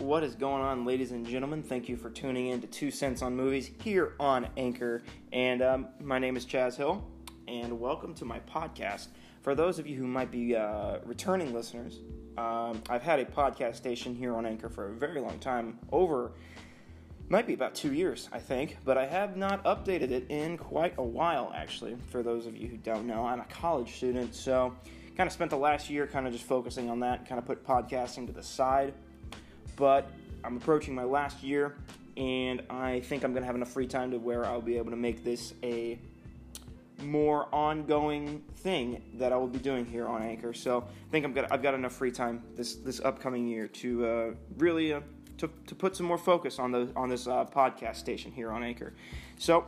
What is going on, ladies and gentlemen? Thank you for tuning in to 2 Cents on Movies here on Anchor. And my name is Chaz Hill, and welcome to my podcast. For those of you who might be returning listeners, I've had a podcast station here on Anchor for a very long time, might be about 2 years, I think, but I have not updated it in quite a while, actually. For those of you who don't know, I'm a college student, so kind of spent the last year kind of just focusing on that, kind of put podcasting to the side. But I'm approaching my last year, and I think I'm going to have enough free time to where I'll be able to make this a more ongoing thing that I will be doing here on Anchor. So I think I've got enough free time this upcoming year to really... To put some more focus on this podcast station here on Anchor. So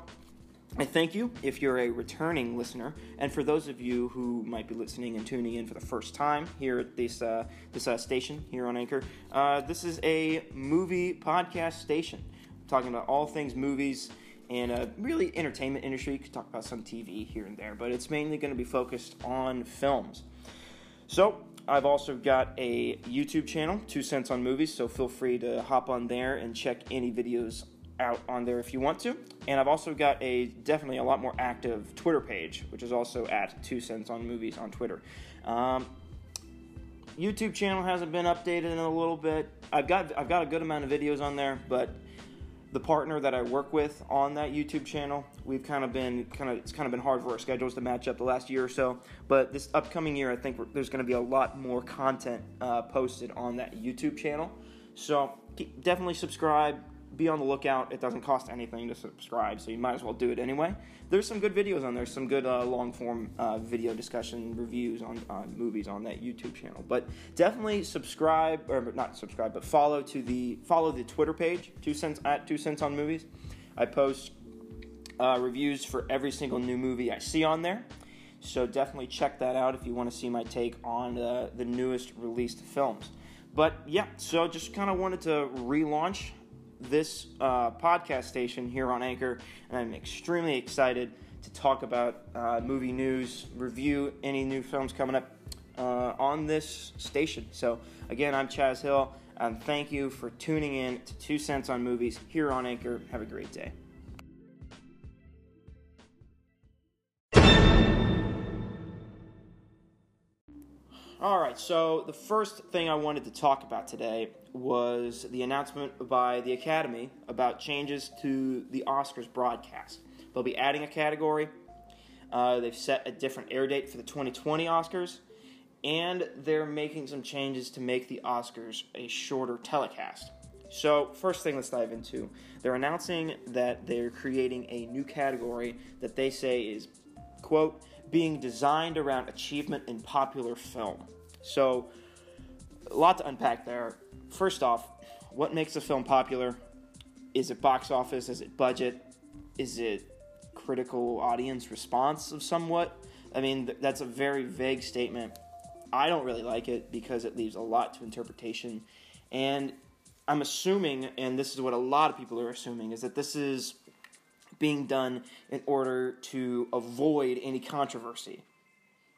I thank you if you're a returning listener, and for those of you who might be listening and tuning in for the first time here at this station here on Anchor. This is a movie podcast station. I'm talking about all things movies and really entertainment industry. You could talk about some TV here and there, but it's mainly going to be focused on films. So I've also got a YouTube channel, 2 Cents on Movies, so feel free to hop on there and check any videos out on there if you want to. And I've also got definitely a lot more active Twitter page, which is also at 2 Cents on Movies on Twitter. YouTube channel hasn't been updated in a little bit. I've got a good amount of videos on there, but the partner that I work with on that YouTube channel, it's kind of been hard for our schedules to match up the last year or so, but this upcoming year I think there's going to be a lot more content posted on that YouTube channel, so definitely subscribe, be on the lookout. It doesn't cost anything to subscribe, so you might as well do it anyway. There's some good videos on there, some good long-form video discussion reviews on movies on that YouTube channel, but definitely follow the Twitter page, 2 Cents at 2 Cents on Movies. I post reviews for every single new movie I see on there, so definitely check that out if you want to see my take on the newest released films. But yeah, so just kind of wanted to relaunch this podcast station here on Anchor, and I'm extremely excited to talk about movie news, review any new films coming up on this station. So again, I'm Chaz Hill, and thank you for tuning in to 2 Cents on Movies here on Anchor. Have a great day. Alright, so the first thing I wanted to talk about today was the announcement by the Academy about changes to the Oscars broadcast. They'll be adding a category, they've set a different air date for the 2020 Oscars, and they're making some changes to make the Oscars a shorter telecast. So, first thing let's dive into. They're announcing that they're creating a new category that they say is, quote, being designed around achievement in popular film. So, a lot to unpack there. First off, what makes a film popular? Is it box office? Is it budget? Is it critical audience response of somewhat? I mean, that's a very vague statement. I don't really like it because it leaves a lot to interpretation. And I'm assuming, and this is what a lot of people are assuming, is that this is being done in order to avoid any controversy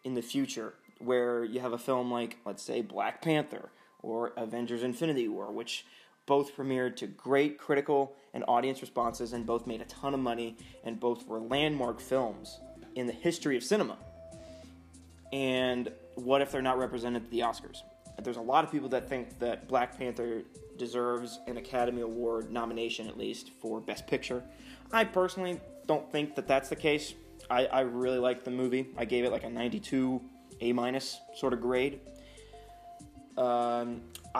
in the future, where you have a film like, let's say, Black Panther or Avengers Infinity War, which both premiered to great critical and audience responses and both made a ton of money and both were landmark films in the history of cinema. And what if they're not represented at the Oscars? There's a lot of people that think that Black Panther deserves an Academy Award nomination, at least, for Best Picture. I personally don't think that that's the case. I really liked the movie. I gave it like a 92 A- sort of grade. I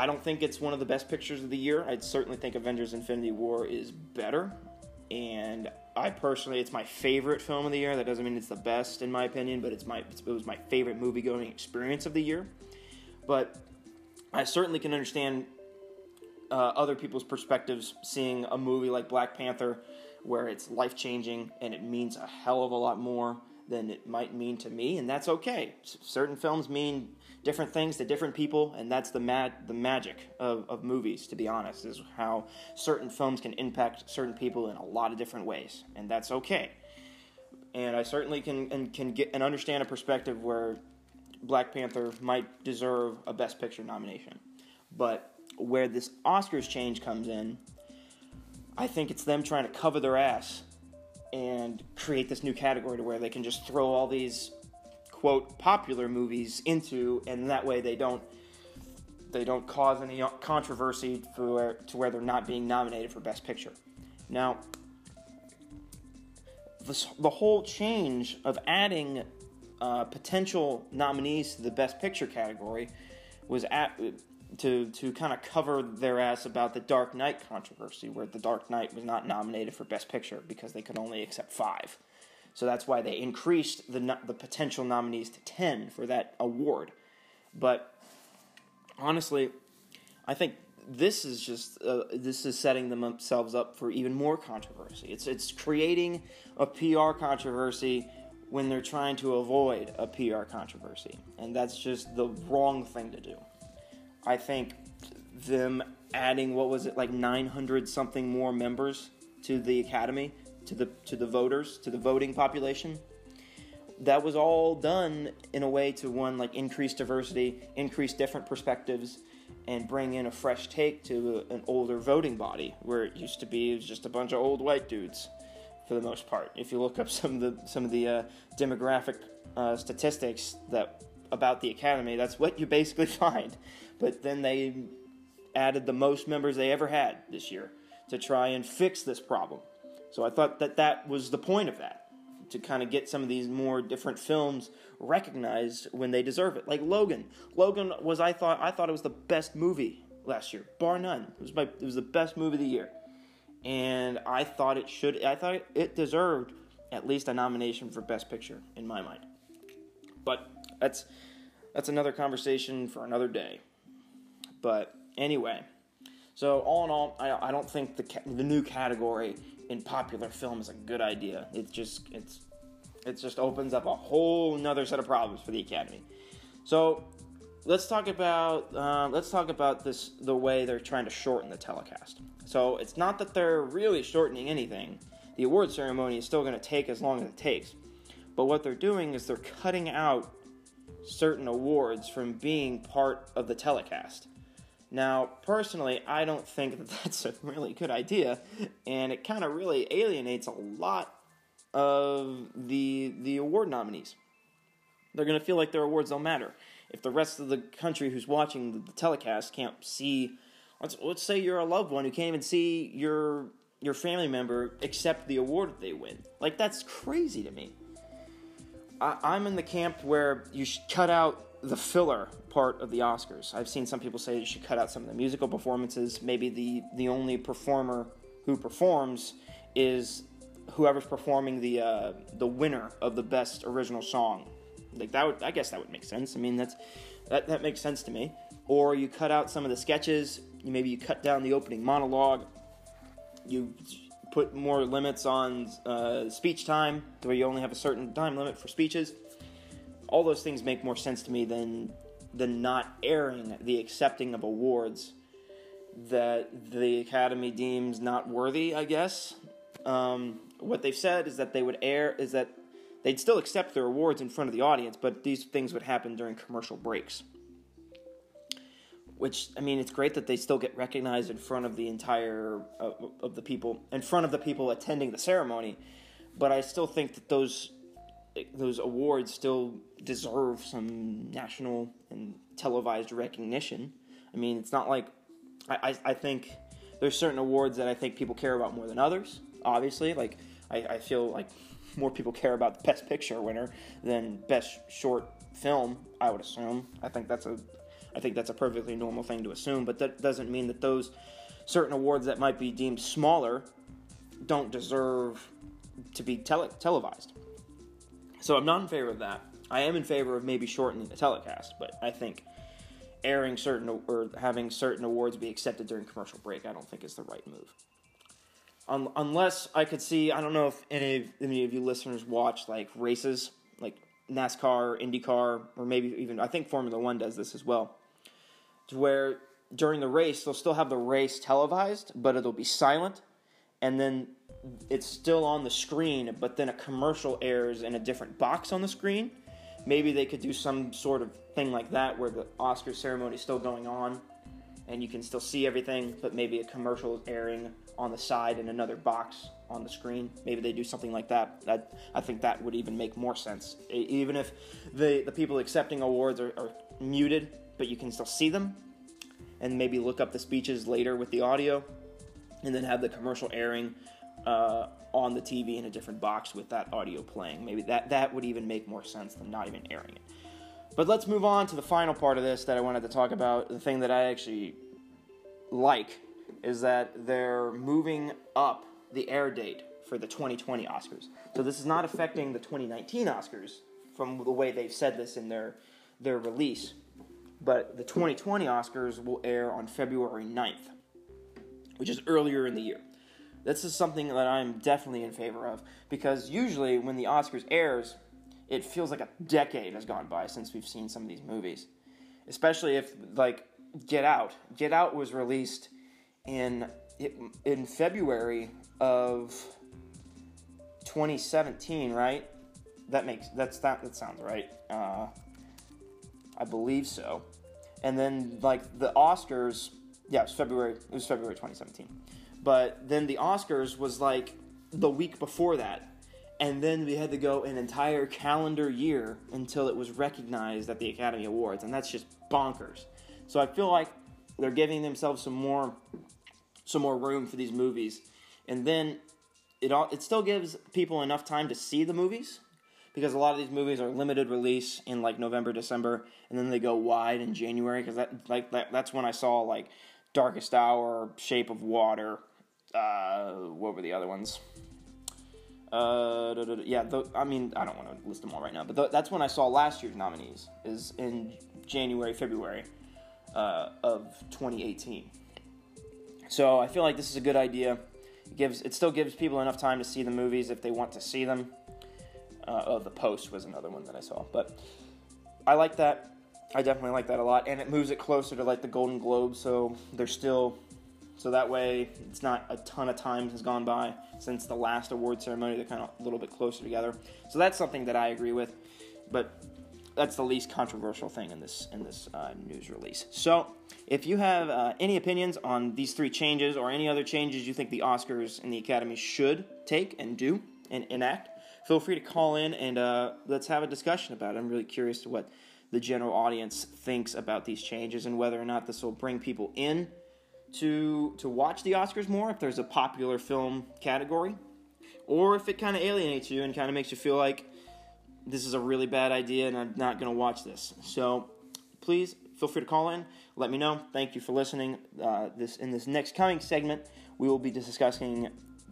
don't think it's one of the best pictures of the year. I certainly think Avengers Infinity War is better. And I personally, it's my favorite film of the year. That doesn't mean it's the best in my opinion, but it was my favorite movie-going experience of the year. But I certainly can understand other people's perspectives seeing a movie like Black Panther, where it's life-changing and it means a hell of a lot more than it might mean to me, and that's okay. Certain films mean different things to different people, and that's the magic of movies, to be honest, is how certain films can impact certain people in a lot of different ways, and that's okay. And I certainly can get and understand a perspective where Black Panther might deserve a Best Picture nomination, but where this Oscars change comes in, I think it's them trying to cover their ass and create this new category to where they can just throw all these, quote, popular movies into, and that way they don't cause any controversy to where they're not being nominated for Best Picture. Now, the whole change of adding potential nominees to the Best Picture category was to kind of cover their ass about the Dark Knight controversy, where the Dark Knight was not nominated for Best Picture because they could only accept 5. So that's why they increased the potential nominees to 10 for that award. But honestly, I think this is just setting themselves up for even more controversy. It's creating a PR controversy when they're trying to avoid a PR controversy, and that's just the wrong thing to do. I think them adding, 900-something more members to the Academy, to the voters, to the voting population, that was all done in a way to, increase diversity, increase different perspectives, and bring in a fresh take to an older voting body, where it used to be it was just a bunch of old white dudes, for the most part. If you look up some of the demographic statistics about the Academy, that's what you basically find. But then they added the most members they ever had this year to try and fix this problem. So I thought that was the point of that, to kind of get some of these more different films recognized when they deserve it. Like Logan. Logan was, I thought it was the best movie last year, bar none. It was the best movie of the year. And I thought it deserved at least a nomination for Best Picture, in my mind. But that's another conversation for another day. But anyway, so all in all, I don't think the new category in popular film is a good idea. It just opens up a whole another set of problems for the Academy. So let's talk about this, the way they're trying to shorten the telecast. So it's not that they're really shortening anything. The award ceremony is still going to take as long as it takes. But what they're doing is they're cutting out certain awards from being part of the telecast. Now, personally, I don't think that that's a really good idea, and it kind of really alienates a lot of the award nominees. They're going to feel like their awards don't matter. If the rest of the country who's watching the telecast can't see, let's say you're a loved one who can't even see your family member accept the award that they win. Like, that's crazy to me. I'm in the camp where you should cut out the filler part of the Oscars. I've seen some people say you should cut out some of the musical performances. Maybe the only performer who performs is whoever's performing the winner of the best original song. Like, I guess that would make sense. I mean, that makes sense to me. Or you cut out some of the sketches. Maybe you cut down the opening monologue. You put more limits on speech time, where you only have a certain time limit for speeches. All those things make more sense to me than not airing the accepting of awards that the Academy deems not worthy, I guess. What they've said is that they'd still accept their awards in front of the audience, but these things would happen during commercial breaks. Which, I mean, it's great that they still get recognized in front of the entire, of the people, in front of the people attending the ceremony, but I still think that those awards still deserve some national and televised recognition. I mean, it's not like, I think there's certain awards that I think people care about more than others, obviously. Like, I feel like more people care about the Best Picture winner than Best Short Film, I would assume. I think that's a perfectly normal thing to assume, but that doesn't mean that those certain awards that might be deemed smaller don't deserve to be televised. So I'm not in favor of that. I am in favor of maybe shortening the telecast, but I think airing certain or having certain awards be accepted during commercial break, I don't think is the right move. Unless I could see, I don't know if any of you listeners watch races, like NASCAR, IndyCar, or maybe even, I think Formula One does this as well, to where during the race, they'll still have the race televised, but it'll be silent, and then it's still on the screen, but then a commercial airs in a different box on the screen. Maybe they could do some sort of thing like that, where the Oscar ceremony is still going on, and you can still see everything, but maybe a commercial is airing on the side in another box on the screen. Maybe they do something like that. I think that would even make more sense. Even if the people accepting awards are muted, but you can still see them, and maybe look up the speeches later with the audio, and then have the commercial airing on the TV in a different box with that audio playing. Maybe that would even make more sense than not even airing it. But let's move on to the final part of this that I wanted to talk about. The thing that I actually like is that they're moving up the air date for the 2020 Oscars. So this is not affecting the 2019 Oscars from the way they've said this in their release. But the 2020 Oscars will air on February 9th, which is earlier in the year. This is something that I'm definitely in favor of, because usually when the Oscars airs, it feels like a decade has gone by since we've seen some of these movies. Especially if, like, Get Out. Get Out was released in February of 2017, right? That sounds right. I believe so. And then, like, the Oscars, yeah, it was February 2017. But then the Oscars was, like, the week before that. And then we had to go an entire calendar year until it was recognized at the Academy Awards. And that's just bonkers. So I feel like they're giving themselves some more room for these movies. And then it still gives people enough time to see the movies, because a lot of these movies are limited release in, like, November, December. And then they go wide in January, because that's when I saw, like, Darkest Hour, Shape of Water. What were the other ones? I don't want to list them all right now, but that's when I saw last year's nominees, is in January, February of 2018. So I feel like this is a good idea. It still gives people enough time to see the movies if they want to see them. The Post was another one that I saw, but I like that. I definitely like that a lot, and it moves it closer to, like, the Golden Globes, so that way it's not a ton of time has gone by since the last award ceremony. They're kind of a little bit closer together. So that's something that I agree with, but that's the least controversial thing in this news release. So if you have any opinions on these three changes or any other changes you think the Oscars and the Academy should take and do and enact, feel free to call in and let's have a discussion about it. I'm really curious to what the general audience thinks about these changes and whether or not this will bring people in to watch the Oscars more, if there's a popular film category, or if it kind of alienates you and kind of makes you feel like this is a really bad idea and I'm not going to watch this. So please feel free to call in. Let me know. Thank you for listening. In this next coming segment, we will be discussing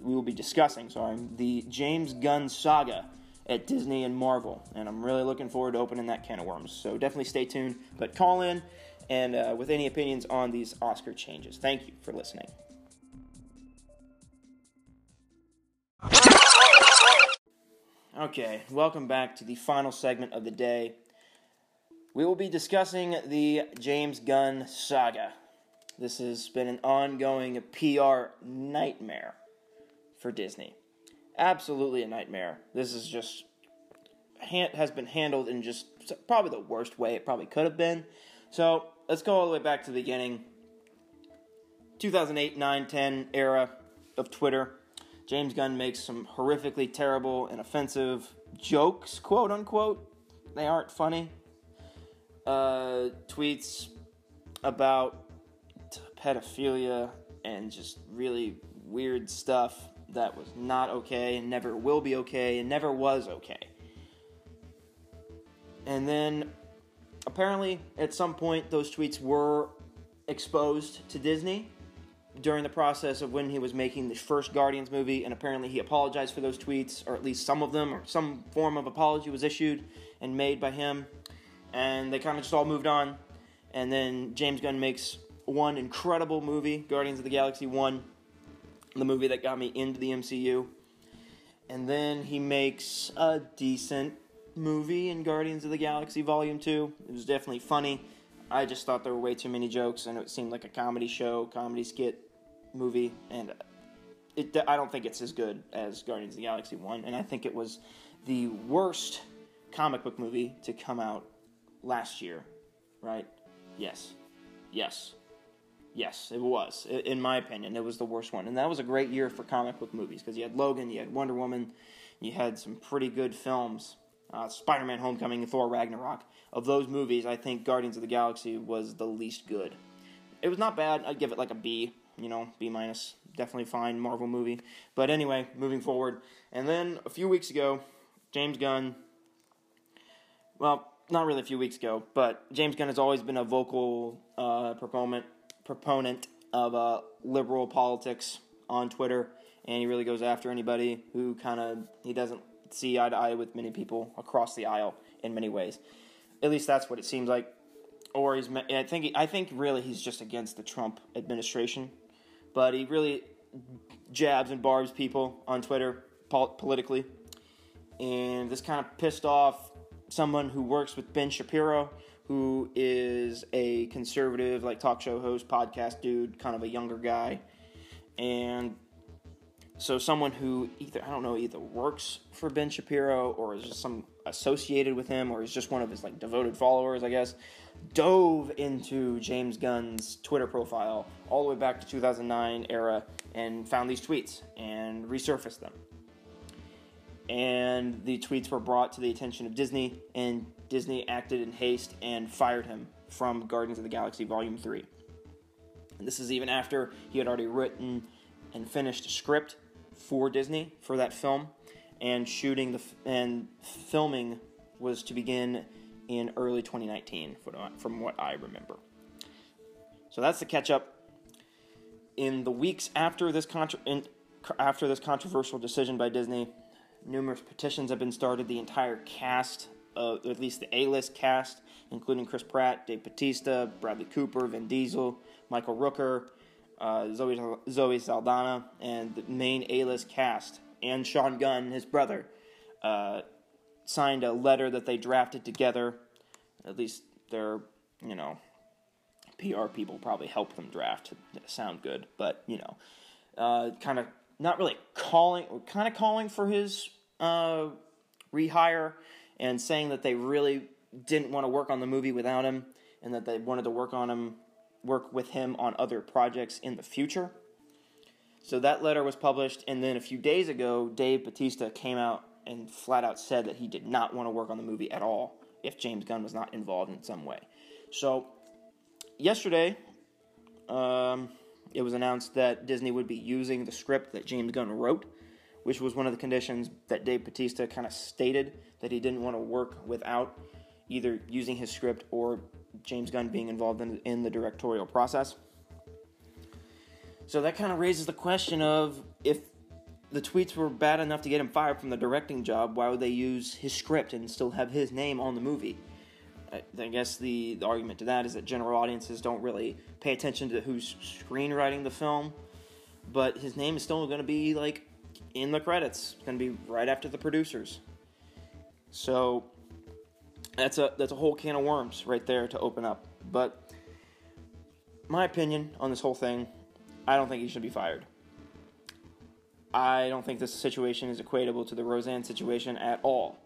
the James Gunn saga at Disney and Marvel, and I'm really looking forward to opening that can of worms. So definitely stay tuned, but call in and with any opinions on these Oscar changes. Thank you for listening. Okay, welcome back to the final segment of the day. We will be discussing the James Gunn saga. This has been an ongoing PR nightmare for Disney. Absolutely a nightmare. This is just has been handled in just probably the worst way it probably could have been. So let's go all the way back to the beginning. 2008, 9, 10 era of Twitter. James Gunn makes some horrifically terrible and offensive jokes, quote unquote. They aren't funny. Tweets about pedophilia and just really weird stuff that was not okay and never will be okay and never was okay. And then apparently, at some point, those tweets were exposed to Disney during the process of when he was making the first Guardians movie, and apparently he apologized for those tweets, or at least some of them, or some form of apology was issued and made by him, and they kind of just all moved on. And then James Gunn makes one incredible movie, Guardians of the Galaxy 1, the movie that got me into the MCU, and then he makes a decent movie in Guardians of the Galaxy Volume 2. It was definitely funny. I just thought there were way too many jokes, and it seemed like a comedy skit movie, and I don't think it's as good as Guardians of the Galaxy 1, and I think it was the worst comic book movie to come out last year, right? Yes. Yes, it was. In my opinion, it was the worst one. And that was a great year for comic book movies, because you had Logan, you had Wonder Woman, you had some pretty good films. Spider-Man Homecoming and Thor Ragnarok. Of those movies, I think Guardians of the Galaxy was the least good. It was not bad. I'd give it like a B, B-. Definitely fine Marvel movie. But anyway, moving forward. And then a few weeks ago, James Gunn... Well, not really a few weeks ago, but James Gunn has always been a vocal proponent of liberal politics on Twitter. And he really goes after anybody who he doesn't see eye to eye with many people across the aisle in many ways. At least that's what it seems like. Or I think really he's just against the Trump administration, but he really jabs and barbs people on Twitter politically, and this kind of pissed off someone who works with Ben Shapiro, who is a conservative, like talk show host, podcast dude, kind of a younger guy, and so someone who either works for Ben Shapiro or is just associated with him or is just one of his devoted followers, I guess, dove into James Gunn's Twitter profile all the way back to 2009 era and found these tweets and resurfaced them. And the tweets were brought to the attention of Disney, and Disney acted in haste and fired him from Guardians of the Galaxy Volume 3. And this is even after he had already written and finished a script for Disney for that film, and filming was to begin in early 2019, from what I remember. So that's the catch up. In the weeks after this controversial decision by Disney, numerous petitions have been started. The entire cast, at least the A-list cast, including Chris Pratt, Dave Bautista, Bradley Cooper, Vin Diesel, Michael Rooker, Zoe Saldana, and the main A-list cast, and Sean Gunn, his brother, signed a letter that they drafted together. At least their, PR people probably helped them draft to sound good, but, kind of not really calling for his rehire and saying that they really didn't want to work on the movie without him and that they wanted to work with him on other projects in the future. So that letter was published, and then a few days ago, Dave Bautista came out and flat out said that he did not want to work on the movie at all if James Gunn was not involved in some way. So yesterday, it was announced that Disney would be using the script that James Gunn wrote, which was one of the conditions that Dave Bautista kind of stated, that he didn't want to work without either using his script or James Gunn being involved in the directorial process. So that kind of raises the question of, if the tweets were bad enough to get him fired from the directing job, why would they use his script and still have his name on the movie? I guess the argument to that is that general audiences don't really pay attention to who's screenwriting the film, but his name is still going to be in the credits. It's going to be right after the producers. So that's a whole can of worms right there to open up. But my opinion on this whole thing, I don't think he should be fired. I don't think this situation is equatable to the Roseanne situation at all.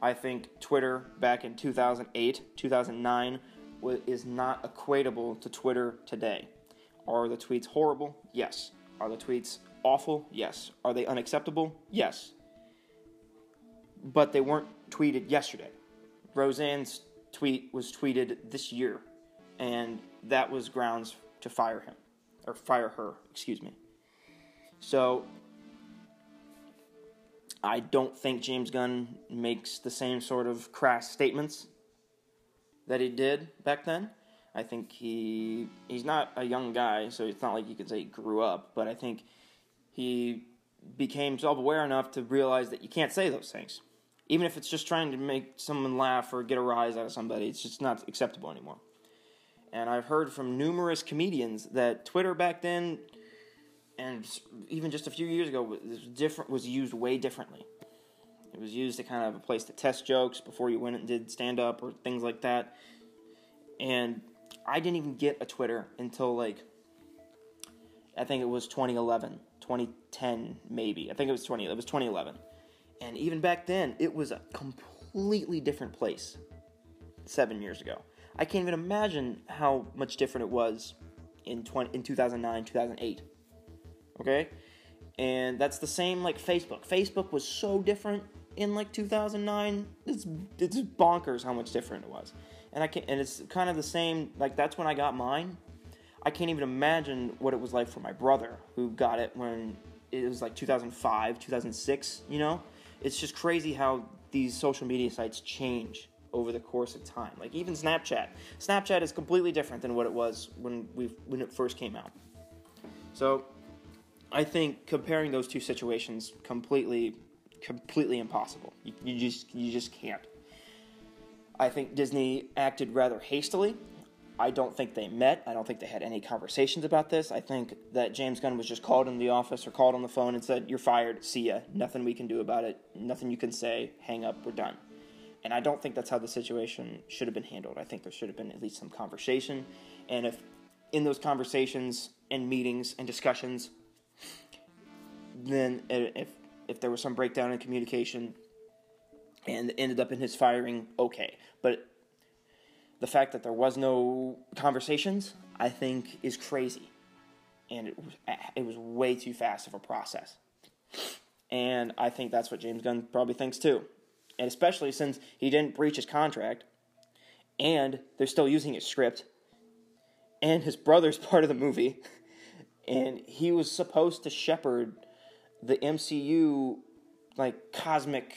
I think Twitter back in 2008, 2009 is not equatable to Twitter today. Are the tweets horrible? Yes. Are the tweets awful? Yes. Are they unacceptable? Yes. But they weren't tweeted yesterday. Roseanne's tweet was tweeted this year, and that was grounds to fire him, or fire her, excuse me. So I don't think James Gunn makes the same sort of crass statements that he did back then. I think he's not a young guy, so it's not like you could say he grew up, but I think he became self-aware enough to realize that you can't say those things. Even if it's just trying to make someone laugh or get a rise out of somebody, it's just not acceptable anymore. And I've heard from numerous comedians that Twitter back then, and even just a few years ago, was used way differently. It was used to kind of a place to test jokes before you went and did stand-up or things like that. And I didn't even get a Twitter until I think it was 2011, 2010 maybe. I think it was 2011. And even back then, it was a completely different place 7 years ago. I can't even imagine how much different it was in 2009, 2008. Okay? And that's the same like Facebook. Facebook was so different in like 2009. It's bonkers how much different it was. And it's kind of the same, like that's when I got mine. I can't even imagine what it was like for my brother who got it when it was like 2005, 2006, you know? It's just crazy how these social media sites change over the course of time. Like even Snapchat. Snapchat is completely different than what it was when it first came out. So I think comparing those two situations completely impossible. You just can't. I think Disney acted rather hastily. I don't think they met. I don't think they had any conversations about this. I think that James Gunn was just called in the office or called on the phone and said, "You're fired. See ya. Nothing we can do about it. Nothing you can say. Hang up. We're done." And I don't think that's how the situation should have been handled. I think there should have been at least some conversation. And if in those conversations and meetings and discussions, then if there was some breakdown in communication and it ended up in his firing, okay. But the fact that there was no conversations, I think, is crazy. And it was way too fast of a process. And I think that's what James Gunn probably thinks too. And especially since he didn't breach his contract, and they're still using his script, and his brother's part of the movie, and he was supposed to shepherd the MCU, like, cosmic,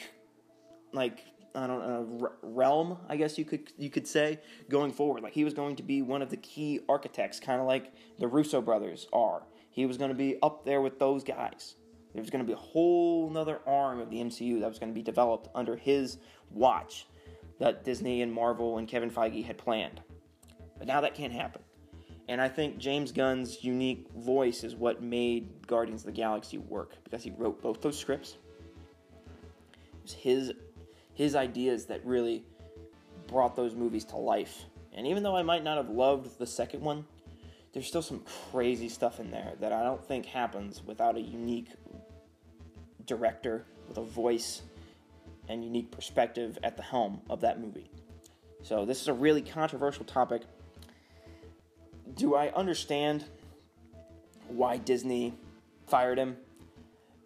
like, I don't know, realm, I guess you could say, going forward. Like, he was going to be one of the key architects, kind of like the Russo brothers are. He was going to be up there with those guys. There was going to be a whole nother arm of the MCU that was going to be developed under his watch that Disney and Marvel and Kevin Feige had planned. But now that can't happen. And I think James Gunn's unique voice is what made Guardians of the Galaxy work, because he wrote both those scripts. It was his ideas that really brought those movies to life. And even though I might not have loved the second one, there's still some crazy stuff in there that I don't think happens without a unique director with a voice and unique perspective at the helm of that movie. So this is a really controversial topic. Do I understand why Disney fired him?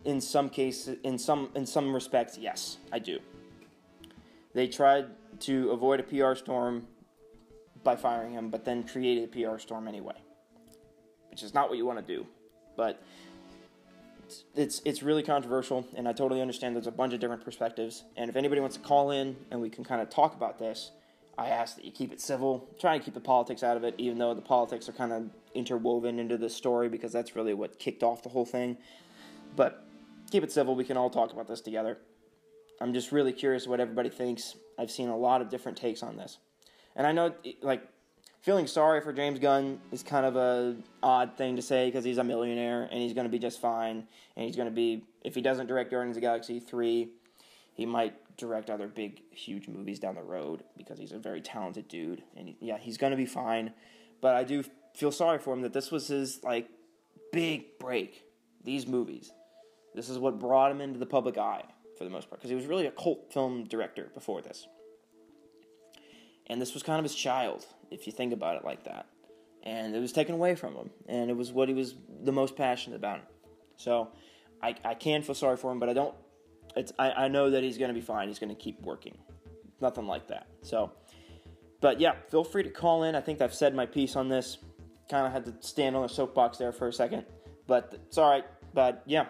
In some cases, in some respects, yes, I do. They tried to avoid a PR storm by firing him, but then created a PR storm anyway, which is not what you want to do. But it's really controversial, and I totally understand there's a bunch of different perspectives. And if anybody wants to call in and we can kind of talk about this, I ask that you keep it civil, try to keep the politics out of it, even though the politics are kind of interwoven into this story because that's really what kicked off the whole thing. But keep it civil. We can all talk about this together. I'm just really curious what everybody thinks. I've seen a lot of different takes on this. And I know, like, feeling sorry for James Gunn is kind of an odd thing to say because he's a millionaire and he's going to be just fine. And he's going to be, if he doesn't direct Guardians of the Galaxy 3, he might direct other big, huge movies down the road because he's a very talented dude. And he's going to be fine. But I do feel sorry for him that this was his, like, big break. These movies. This is what brought him into the public eye for the most part because he was really a cult film director before this. And this was kind of his child, if you think about it like that. And it was taken away from him. And it was what he was the most passionate about. So I can feel sorry for him, but I don't. I know that he's going to be fine. He's going to keep working. Nothing like that. So, but yeah, feel free to call in. I think I've said my piece on this. Kind of had to stand on a soapbox there for a second. But it's all right. But yeah,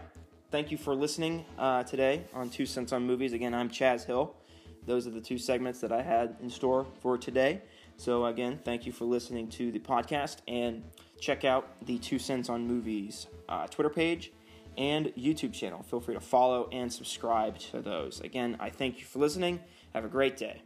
thank you for listening today on 2 Cents on Movies. Again, I'm Chaz Hill. Those are the two segments that I had in store for today. So again, thank you for listening to the podcast. And check out the 2 Cents on Movies Twitter page and YouTube channel. Feel free to follow and subscribe to those. Again, I thank you for listening. Have a great day.